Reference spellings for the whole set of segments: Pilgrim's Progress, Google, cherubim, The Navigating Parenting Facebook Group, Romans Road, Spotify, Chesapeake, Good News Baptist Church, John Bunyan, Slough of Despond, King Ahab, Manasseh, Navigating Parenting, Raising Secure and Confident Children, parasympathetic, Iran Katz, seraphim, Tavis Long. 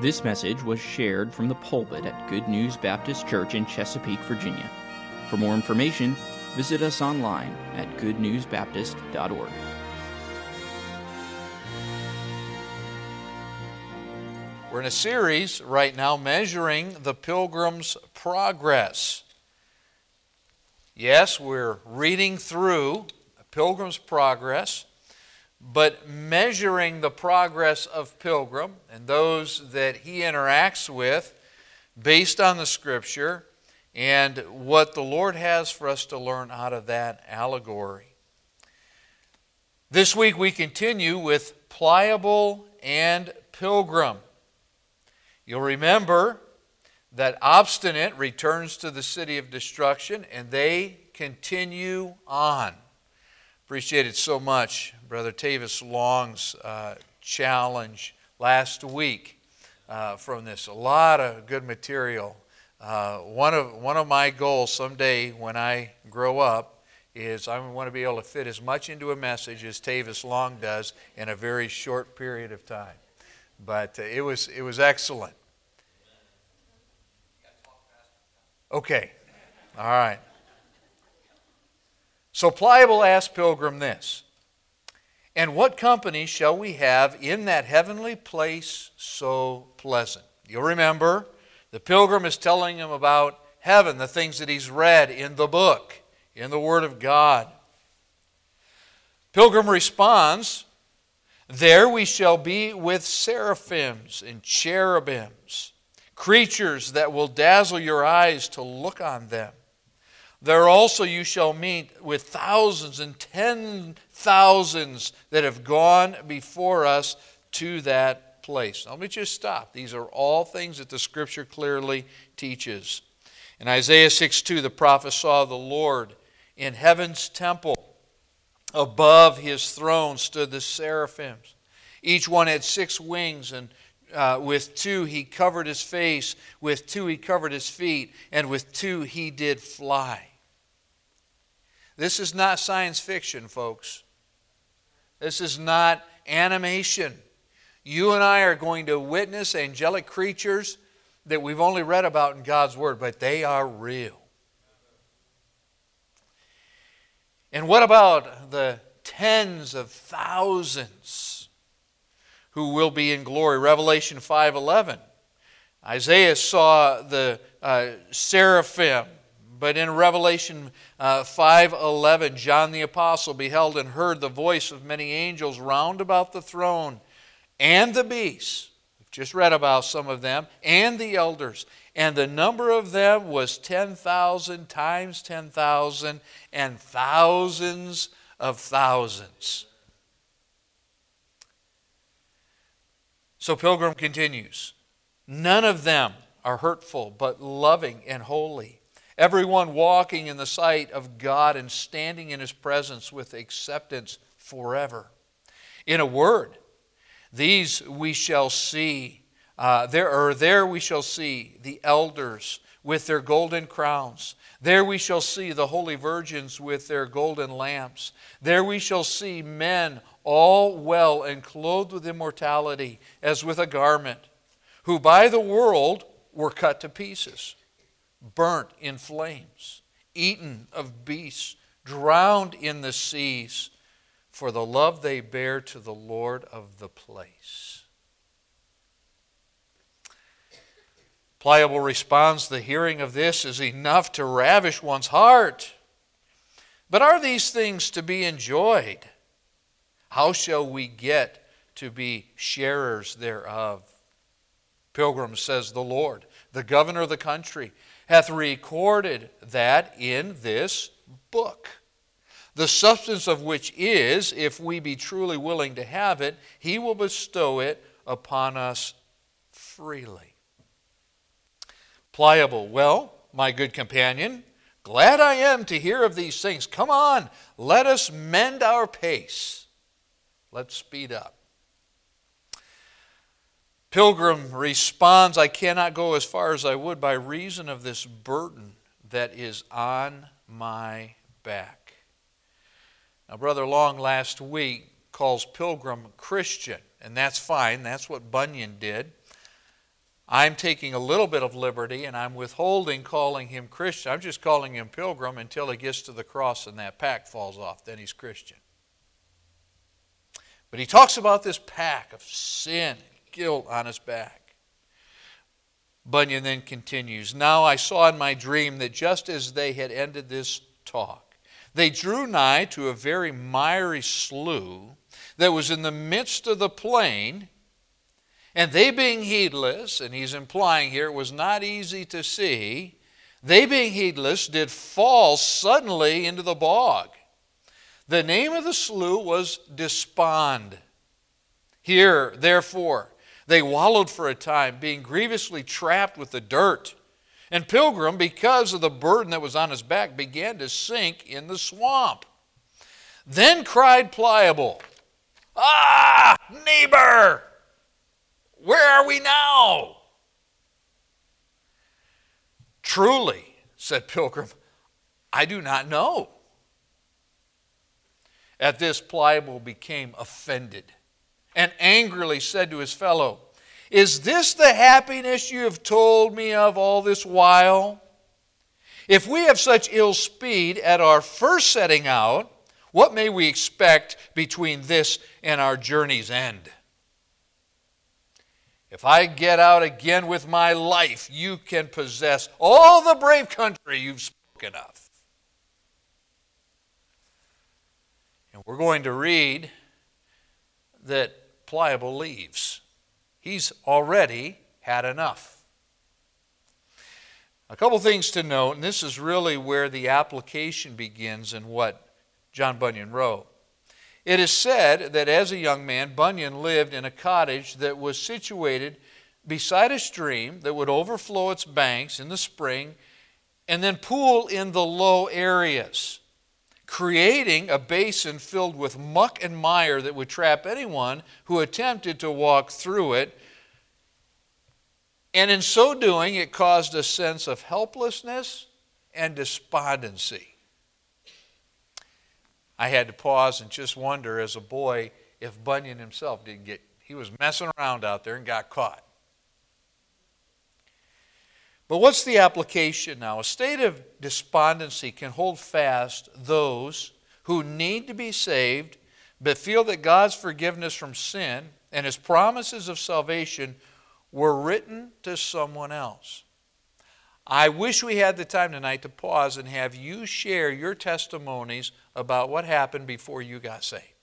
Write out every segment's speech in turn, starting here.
This message was shared from the pulpit at Good News Baptist Church in Chesapeake, Virginia. For more information, visit us online at goodnewsbaptist.org. We're in a series right now measuring the Pilgrim's Progress. Yes, we're reading through Pilgrim's Progress, but measuring the progress of Pilgrim and those that he interacts with based on the Scripture and what the Lord has for us to learn out of that allegory. This week we continue with Pliable and Pilgrim. You'll remember that Obstinate returns to the city of destruction and they continue on. Appreciated so much Brother Tavis Long's challenge last week from this. A lot of good material. One of my goals someday when I grow up is I want to be able to fit as much into a message as Tavis Long does in a very short period of time. But it was excellent. Okay, all right. So Pliable asked Pilgrim this, and what company shall we have in that heavenly place so pleasant? You'll remember, the Pilgrim is telling him about heaven, the things that he's read in the book, in the Word of God. Pilgrim responds, there we shall be with seraphims and cherubims, creatures that will dazzle your eyes to look on them. There also you shall meet with thousands and 10,000s that have gone before us to that place. Now, let me just stop. These are all things that the Scripture clearly teaches. In Isaiah 6:2, the prophet saw the Lord in heaven's temple. Above his throne stood the seraphims. Each one had six wings, and with two he covered his face, with two he covered his feet, and with two he did fly. This is not science fiction, folks. This is not animation. You and I are going to witness angelic creatures that we've only read about in God's Word, but they are real. And what about the tens of thousands who will be in glory? Revelation 5:11. Isaiah saw the seraphim. But in Revelation 5:11, John the Apostle beheld and heard the voice of many angels round about the throne and the beasts. We've just read about some of them. And the elders. And the number of them was 10,000 times 10,000 and thousands of thousands. So Pilgrim continues. None of them are hurtful, but loving and holy. Everyone walking in the sight of God and standing in His presence with acceptance forever. In a word, these we shall see, there we shall see the elders with their golden crowns. There we shall see the holy virgins with their golden lamps. There we shall see men all well and clothed with immortality as with a garment, who by the world were cut to pieces, burnt in flames, eaten of beasts, drowned in the seas, for the love they bear to the Lord of the place. Pliable responds, the hearing of this is enough to ravish one's heart. But are these things to be enjoyed? How shall we get to be sharers thereof? Pilgrim, says the Lord, the governor of the country, hath recorded that in this book, the substance of which is, if we be truly willing to have it, he will bestow it upon us freely. Pliable, well, my good companion, glad I am to hear of these things. Come on, let us mend our pace. Let's speed up. Pilgrim responds, I cannot go as far as I would by reason of this burden that is on my back. Now, Brother Long last week calls Pilgrim Christian, and that's fine. That's what Bunyan did. I'm taking a little bit of liberty and I'm withholding calling him Christian. I'm just calling him pilgrim until he gets to the cross and that pack falls off. Then he's Christian. But he talks about this pack of sin and guilt on his back. Bunyan then continues, "Now I saw in my dream that just as they had ended this talk, they drew nigh to a very miry slough that was in the midst of the plain, and they being heedless," and he's implying here it was not easy to see, "they being heedless did fall suddenly into the bog. The name of the slough was Despond. Here, therefore, they wallowed for a time, being grievously trapped with the dirt. And Pilgrim, because of the burden that was on his back, began to sink in the swamp. Then cried Pliable, 'Ah, neighbor! Where are we now?' 'Truly,' said Pilgrim, 'I do not know.' At this Pliable became offended and angrily said to his fellow, 'Is this the happiness you have told me of all this while? If we have such ill speed at our first setting out, what may we expect between this and our journey's end? If I get out again with my life, you can possess all the brave country you've spoken of.'" And we're going to read that Pliable leaves. He's already had enough. A couple things to note, and this is really where the application begins in what John Bunyan wrote. It is said that as a young man, Bunyan lived in a cottage that was situated beside a stream that would overflow its banks in the spring and then pool in the low areas, creating a basin filled with muck and mire that would trap anyone who attempted to walk through it. And in so doing, it caused a sense of helplessness and despondency. I had to pause and just wonder as a boy if Bunyan himself didn't get, he was messing around out there and got caught. But what's the application now? A state of despondency can hold fast those who need to be saved but feel that God's forgiveness from sin and his promises of salvation were written to someone else. I wish we had the time tonight to pause and have you share your testimonies about what happened before you got saved.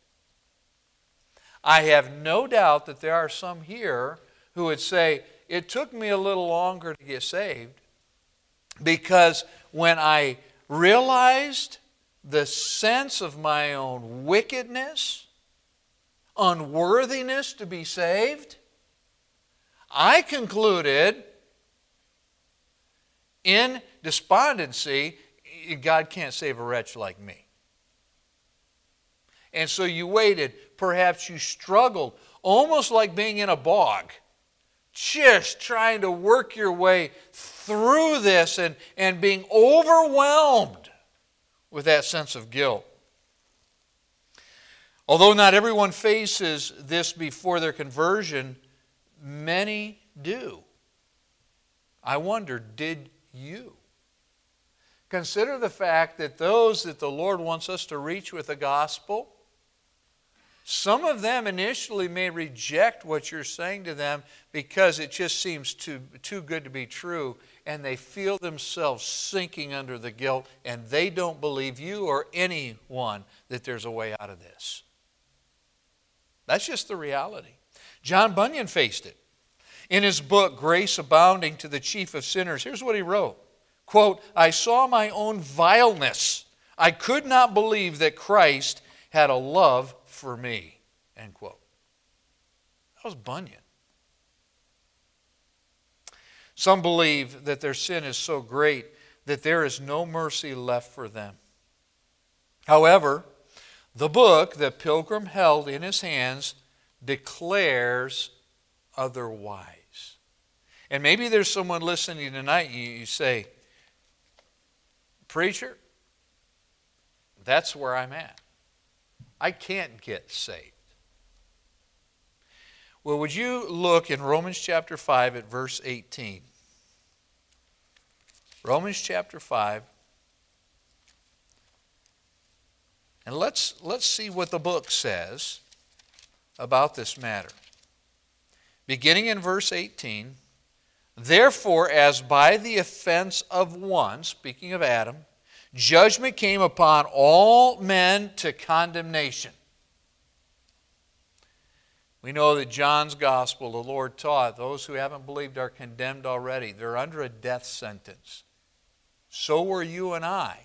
I have no doubt that there are some here who would say, it took me a little longer to get saved because when I realized the sense of my own wickedness, unworthiness to be saved, I concluded in despondency, God can't save a wretch like me. And so you waited. Perhaps you struggled, almost like being in a bog, just trying to work your way through this and being overwhelmed with that sense of guilt. Although not everyone faces this before their conversion, many do. I wonder, did you? Consider the fact that those that the Lord wants us to reach with the gospel, some of them initially may reject what you're saying to them because it just seems too good to be true, and they feel themselves sinking under the guilt, and they don't believe you or anyone that there's a way out of this. That's just the reality. John Bunyan faced it. In his book, Grace Abounding to the Chief of Sinners, here's what he wrote. Quote, "I saw my own vileness. I could not believe that Christ had a love for me." End quote. That was Bunyan. Some believe that their sin is so great that there is no mercy left for them. However, the book that Pilgrim held in his hands declares otherwise. And maybe there's someone listening tonight, you say, "Preacher, that's where I'm at. I can't get saved." Well, would you look in Romans chapter 5 at verse 18? Romans chapter 5. And let's see what the book says about this matter. Beginning in verse 18, therefore, as by the offense of one, speaking of Adam, judgment came upon all men to condemnation. We know that John's gospel, the Lord taught, those who haven't believed are condemned already. They're under a death sentence. So were you and I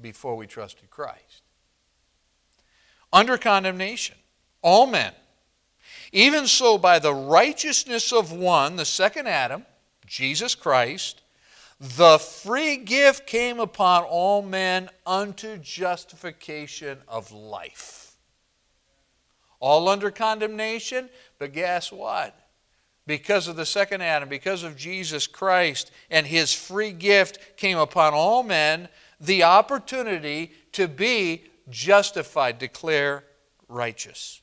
before we trusted Christ. Under condemnation, all men. Even so, by the righteousness of one, the second Adam, Jesus Christ, the free gift came upon all men unto justification of life. All under condemnation, but guess what? Because of the second Adam, because of Jesus Christ and his free gift came upon all men, the opportunity to be justified, declared righteous.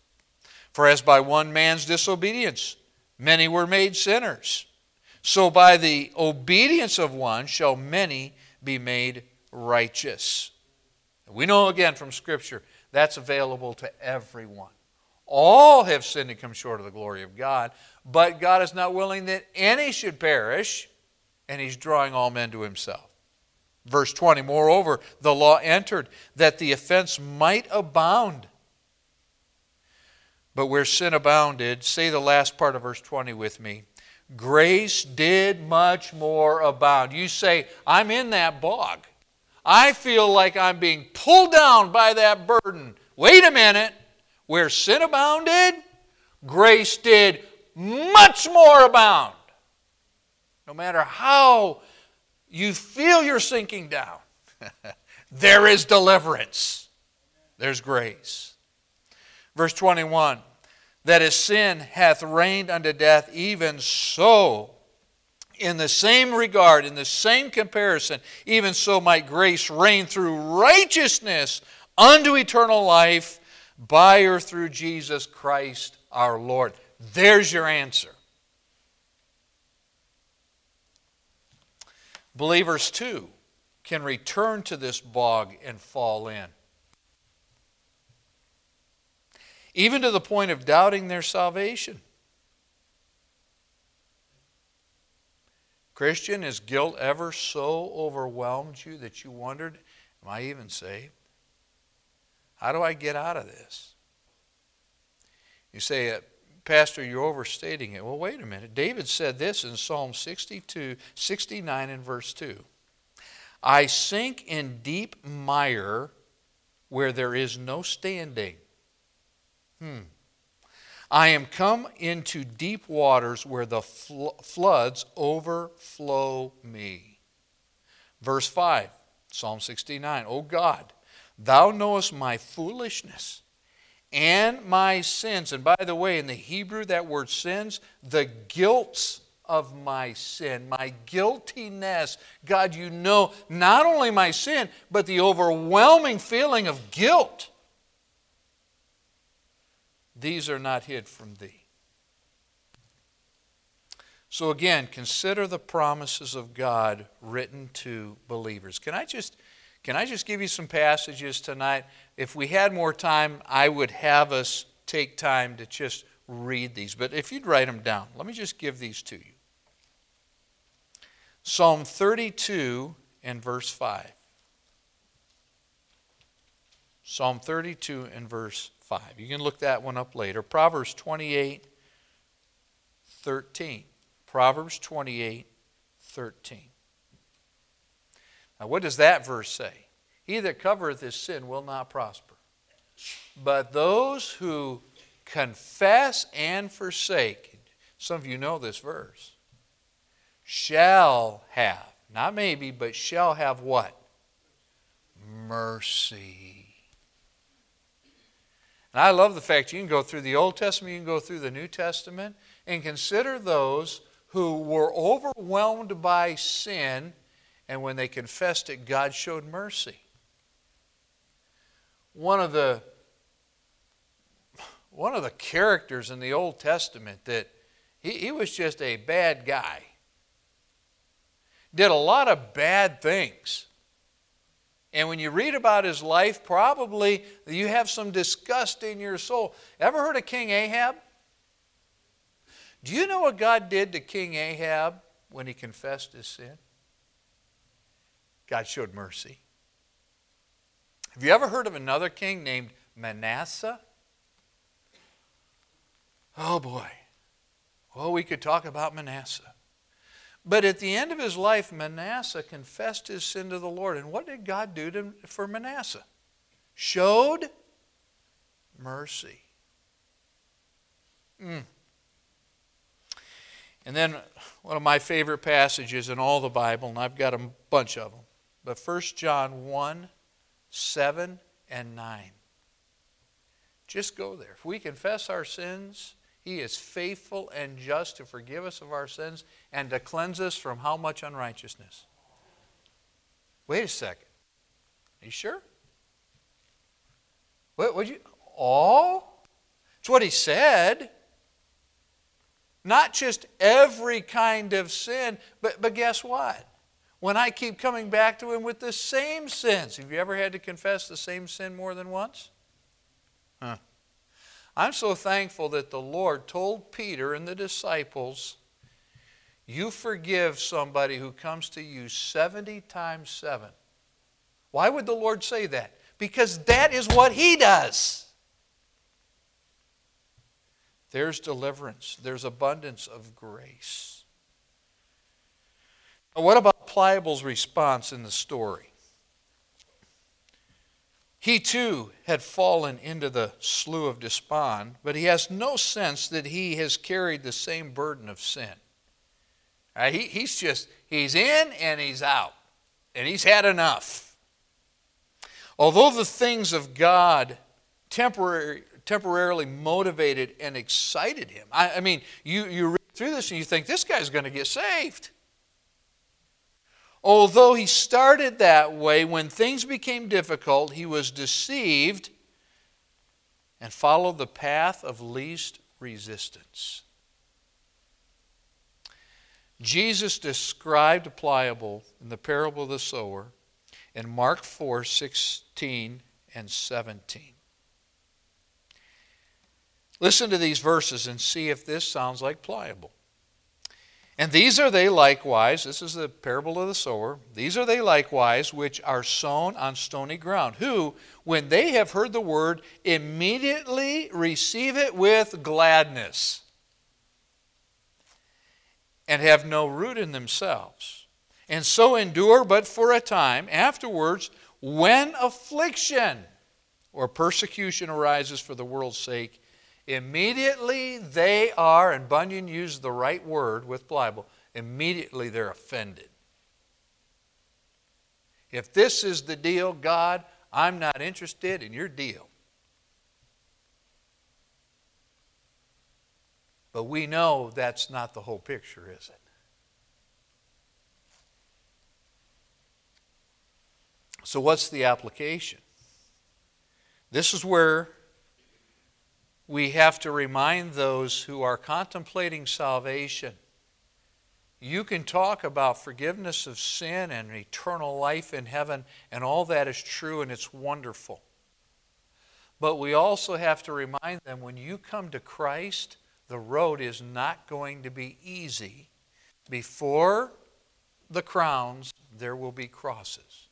For as by one man's disobedience, many were made sinners, so by the obedience of one shall many be made righteous. We know again from Scripture, that's available to everyone. All have sinned and come short of the glory of God, but God is not willing that any should perish, and he's drawing all men to himself. Verse 20, moreover, the law entered that the offense might abound. But where sin abounded, say the last part of verse 20 with me, grace did much more abound. You say, I'm in that bog. I feel like I'm being pulled down by that burden. Wait a minute. Where sin abounded, grace did much more abound. No matter how you feel you're sinking down, there is deliverance. There's grace. Verse 21, that as sin hath reigned unto death, even so, in the same regard, in the same comparison, even so might grace reign through righteousness unto eternal life, by or through Jesus Christ our Lord. There's your answer. Believers, too, can return to this bog and fall in. Even to the point of doubting their salvation. Christian, has guilt ever so overwhelmed you that you wondered, am I even saved? How do I get out of this? You say, Pastor, you're overstating it. Well, wait a minute. David said this in Psalm 69 and verse 2. I sink in deep mire where there is no standing. I am come into deep waters where the floods overflow me. Verse 5, Psalm 69. O God, thou knowest my foolishness and my sins. And by the way, in the Hebrew, that word sins, the guilt of my sin, my guiltiness. God, you know not only my sin, but the overwhelming feeling of guilt. These are not hid from thee. So again, consider the promises of God written to believers. Can I just give you some passages tonight? If we had more time, I would have us take time to just read these. But if you'd write them down, let me just give these to you. Psalm 32 and verse 5. Psalm 32 and verse 5. You can look that one up later. Proverbs 28, 13. Proverbs 28, 13. Now, what does that verse say? He that covereth his sin will not prosper. But those who confess and forsake, some of you know this verse, shall have, not maybe, but shall have what? Mercy. And I love the fact you can go through the Old Testament, you can go through the New Testament, and consider those who were overwhelmed by sin. And when they confessed it, God showed mercy. One of the one of the characters in the Old Testament that he was just a bad guy. Did a lot of bad things. And when you read about his life, probably you have some disgust in your soul. Ever heard of King Ahab? Do you know what God did to King Ahab when he confessed his sin? God showed mercy. Have you ever heard of another king named Manasseh? Oh boy. Well, we could talk about Manasseh. But at the end of his life, Manasseh confessed his sin to the Lord. And what did God do for Manasseh? Showed mercy. And then one of my favorite passages in all the Bible, and I've got a bunch of them, but 1 John 1, 7 and 9. Just go there. If we confess our sins, He is faithful and just to forgive us of our sins and to cleanse us from how much unrighteousness? Wait a second. Are you sure? All? It's what he said. Not just every kind of sin, but guess what? When I keep coming back to him with the same sins, have you ever had to confess the same sin more than once? I'm so thankful that the Lord told Peter and the disciples, you forgive somebody who comes to you 70 times 7. Why would the Lord say that? Because that is what he does. There's deliverance. There's abundance of grace. Now, what about Pliable's response in the story? He too had fallen into the Slough of Despond, but he has no sense that he has carried the same burden of sin. He's in and he's out, and he's had enough. Although the things of God temporarily motivated and excited him. I mean, you read through this and you think, this guy's going to get saved. Although he started that way, when things became difficult, he was deceived and followed the path of least resistance. Jesus described Pliable in the parable of the sower in Mark 4, 16 and 17. Listen to these verses and see if this sounds like Pliable. And these are they likewise, this is the parable of the sower, these are they likewise which are sown on stony ground, who, when they have heard the word, immediately receive it with gladness and have no root in themselves, and so endure but for a time. Afterwards, when affliction or persecution arises for the world's sake, immediately they are, and Bunyan used the right word with Pliable, immediately they're offended. If this is the deal, God, I'm not interested in your deal. But we know that's not the whole picture, is it? So what's the application? This is where we have to remind those who are contemplating salvation. You can talk about forgiveness of sin and eternal life in heaven, and all that is true and it's wonderful. But we also have to remind them, when you come to Christ, the road is not going to be easy. Before the crowns, there will be crosses.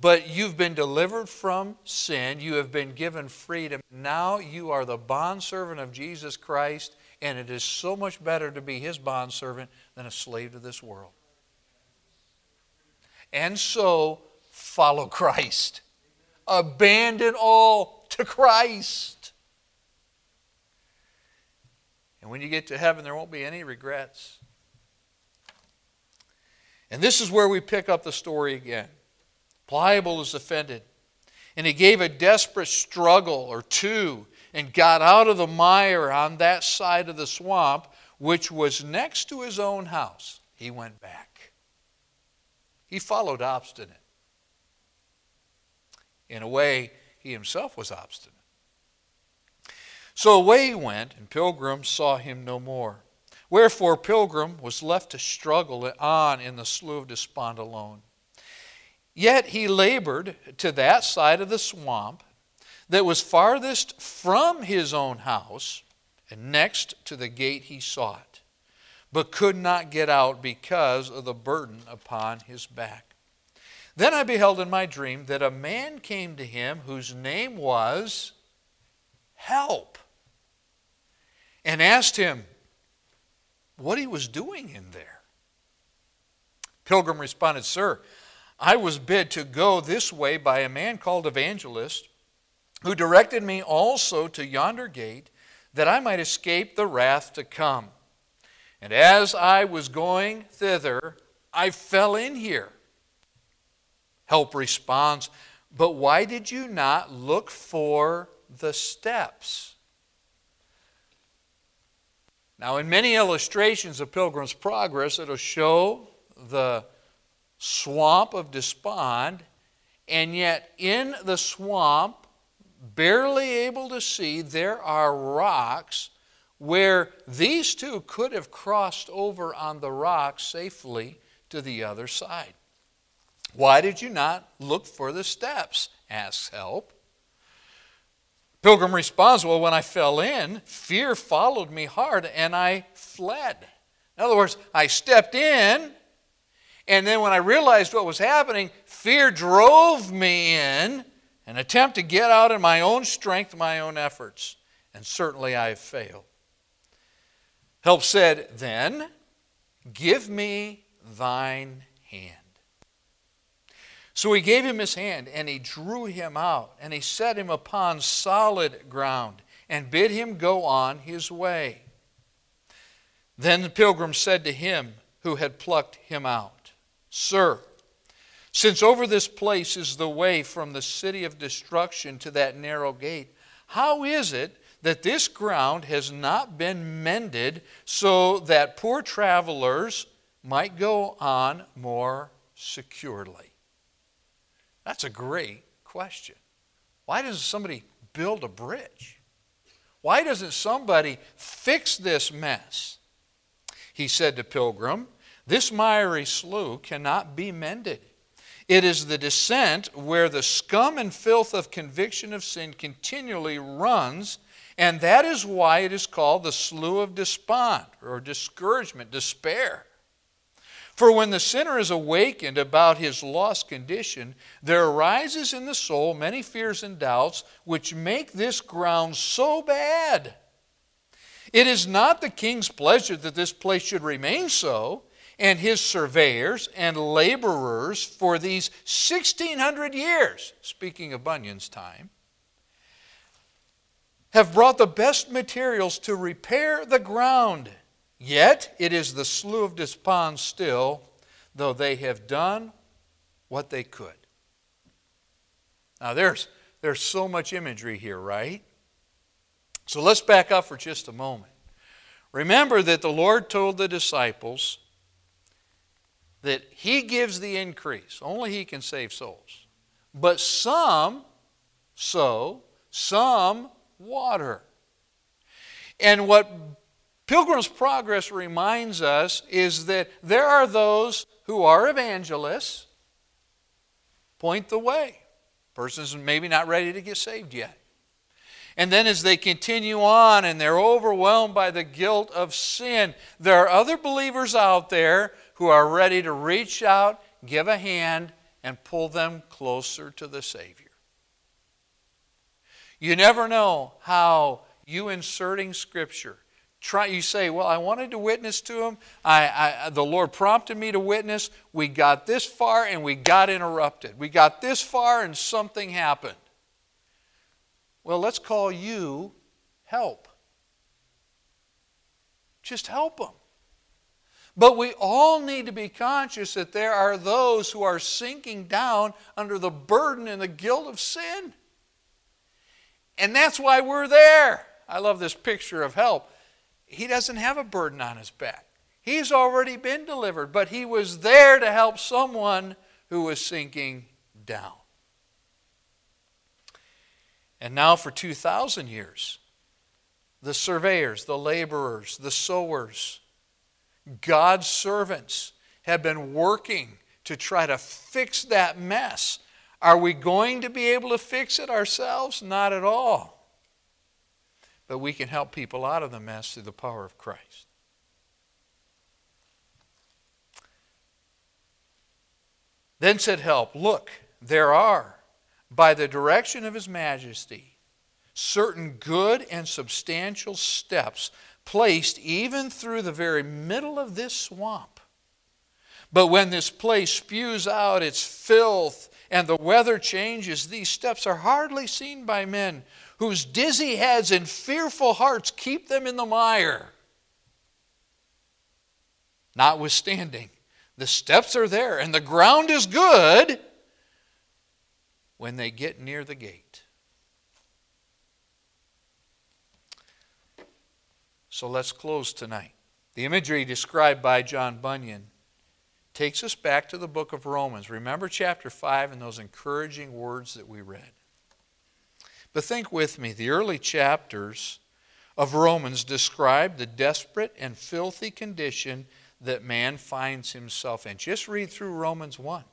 But you've been delivered from sin. You have been given freedom. Now you are the bondservant of Jesus Christ, and it is so much better to be his bondservant than a slave to this world. And so, follow Christ. Abandon all to Christ. And when you get to heaven, there won't be any regrets. And this is where we pick up the story again. Pliable is offended, and he gave a desperate struggle or two and got out of the mire on that side of the swamp, which was next to his own house. He went back. He followed obstinate. In a way, he himself was obstinate. So away he went, and Pilgrim saw him no more. Wherefore Pilgrim was left to struggle on in the Slough of Despond alone. Yet he labored to that side of the swamp that was farthest from his own house, and next to the gate he sought, but could not get out because of the burden upon his back. Then I beheld in my dream that a man came to him whose name was Help, and asked him what he was doing in there. Pilgrim responded, Sir, I was bid to go this way by a man called Evangelist, who directed me also to yonder gate, that I might escape the wrath to come. And as I was going thither, I fell in here. Help responds, But why did you not look for the steps? Now, in many illustrations of Pilgrim's Progress, it'll show the swamp of despond, and yet in the swamp, barely able to see, there are rocks where these two could have crossed over on the rocks safely to the other side. Why did you not look for the steps? Asks Help. Pilgrim responds, Well, when I fell in, fear followed me hard and I fled. In other words, I stepped in, and then when I realized what was happening, fear drove me in, an attempt to get out in my own strength, my own efforts, and certainly I have failed. Help said, Then, give me thine hand. So he gave him his hand, and he drew him out, and he set him upon solid ground, and bid him go on his way. Then the pilgrim said to him who had plucked him out, Sir, since over this place is the way from the city of destruction to that narrow gate, how is it that this ground has not been mended so that poor travelers might go on more securely? That's a great question. Why doesn't somebody build a bridge? Why doesn't somebody fix this mess? He said to Pilgrim, This miry slough cannot be mended. It is the descent where the scum and filth of conviction of sin continually runs, and that is why it is called the Slough of Despond, or discouragement, despair. For when the sinner is awakened about his lost condition, there arises in the soul many fears and doubts which make this ground so bad. It is not the king's pleasure that this place should remain so, and his surveyors and laborers for these 1,600 years, speaking of Bunyan's time, have brought the best materials to repair the ground. Yet it is the Slough of Despond still, though they have done what they could. Now there's so much imagery here, right? So let's back up for just a moment. Remember that the Lord told the disciples that he gives the increase. Only he can save souls. But some sow, some water. And what Pilgrim's Progress reminds us is that there are those who are evangelists, point the way. Person's maybe not ready to get saved yet. And then as they continue on and they're overwhelmed by the guilt of sin, there are other believers out there who are ready to reach out, give a hand, and pull them closer to the Savior. You never know how you inserting Scripture, you say, well, I wanted to witness to him. The Lord prompted me to witness. We got this far and we got interrupted. We got this far and something happened. Well, let's call you Help. Just help them. But we all need to be conscious that there are those who are sinking down under the burden and the guilt of sin. And that's why we're there. I love this picture of Help. He doesn't have a burden on his back. He's already been delivered, but he was there to help someone who was sinking down. And now for 2,000 years, the surveyors, the laborers, the sowers, God's servants have been working to try to fix that mess. Are we going to be able to fix it ourselves? Not at all. But we can help people out of the mess through the power of Christ. Then said help, look, there are, by the direction of His majesty, certain good and substantial steps placed even through the very middle of this swamp. But when this place spews out its filth and the weather changes, these steps are hardly seen by men, whose dizzy heads and fearful hearts keep them in the mire. Notwithstanding, the steps are there and the ground is good when they get near the gate. So let's close tonight. The imagery described by John Bunyan takes us back to the book of Romans. Remember chapter 5 and those encouraging words that we read. But think with me, the early chapters of Romans describe the desperate and filthy condition that man finds himself in. Just read through Romans 1.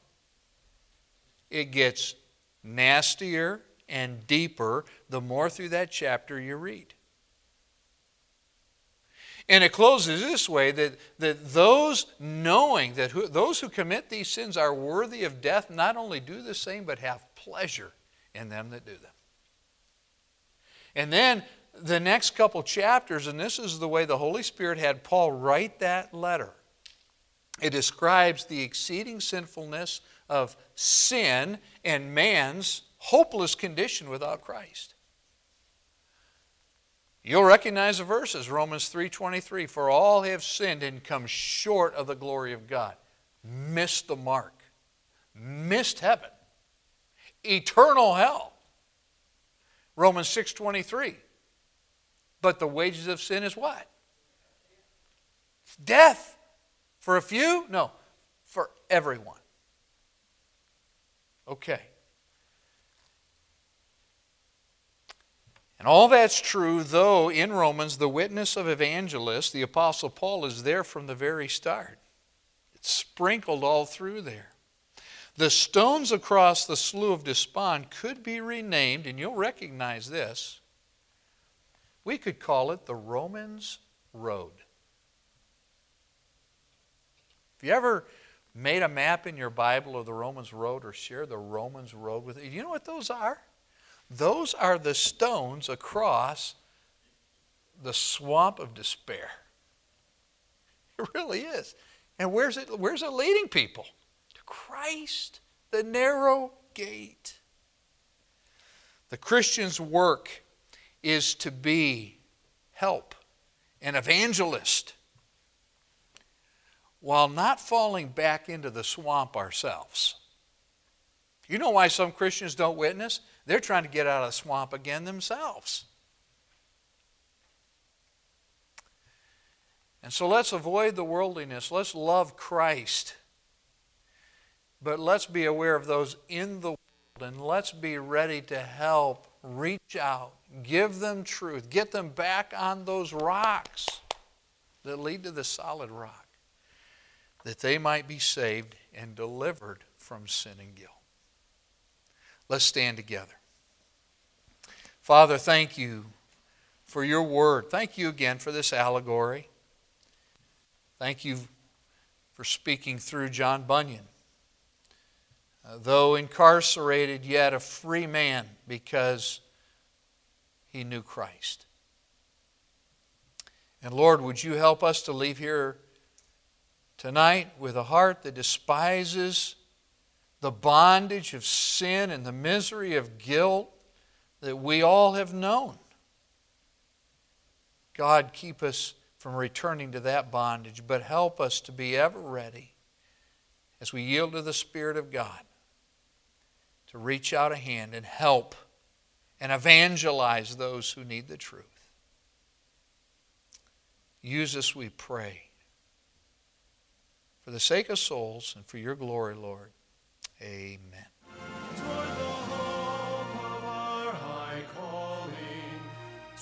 It gets nastier and deeper the more through that chapter you read. And it closes this way, that those knowing that those who commit these sins are worthy of death not only do the same, but have pleasure in them that do them. And then the next couple chapters, and this is the way the Holy Spirit had Paul write that letter. It describes the exceeding sinfulness of sin and man's hopeless condition without Christ. You'll recognize the verses, Romans 3:23, for all have sinned and come short of the glory of God. Missed the mark. Missed heaven. Eternal hell. Romans 6:23, but the wages of sin is what? Death. For a few? No, for everyone. Okay. And all that's true, though in Romans, the witness of evangelists, the Apostle Paul, is there from the very start. It's sprinkled all through there. The stones across the Slough of Despond could be renamed, and you'll recognize this. We could call it the Romans Road. Have you ever made a map in your Bible of the Romans Road or shared the Romans Road with you? You know what those are? Those are the stones across the swamp of despair. It really is. And where's it leading people? To Christ, the narrow gate. The Christian's work is to be help, an evangelist, while not falling back into the swamp ourselves. You know why some Christians don't witness? They're trying to get out of the swamp again themselves. And so let's avoid the worldliness. Let's love Christ. But let's be aware of those in the world, and let's be ready to help, reach out, give them truth, get them back on those rocks that lead to the solid rock, that they might be saved and delivered from sin and guilt. Let's stand together. Father, thank you for your word. Thank you again for this allegory. Thank you for speaking through John Bunyan. Though incarcerated, yet a free man because he knew Christ. And Lord, would you help us to leave here tonight with a heart that despises the bondage of sin and the misery of guilt that we all have known. God, keep us from returning to that bondage, but help us to be ever ready as we yield to the Spirit of God to reach out a hand and help and evangelize those who need the truth. Use us, we pray, for the sake of souls and for your glory, Lord. Amen. Toward the hope of our high calling,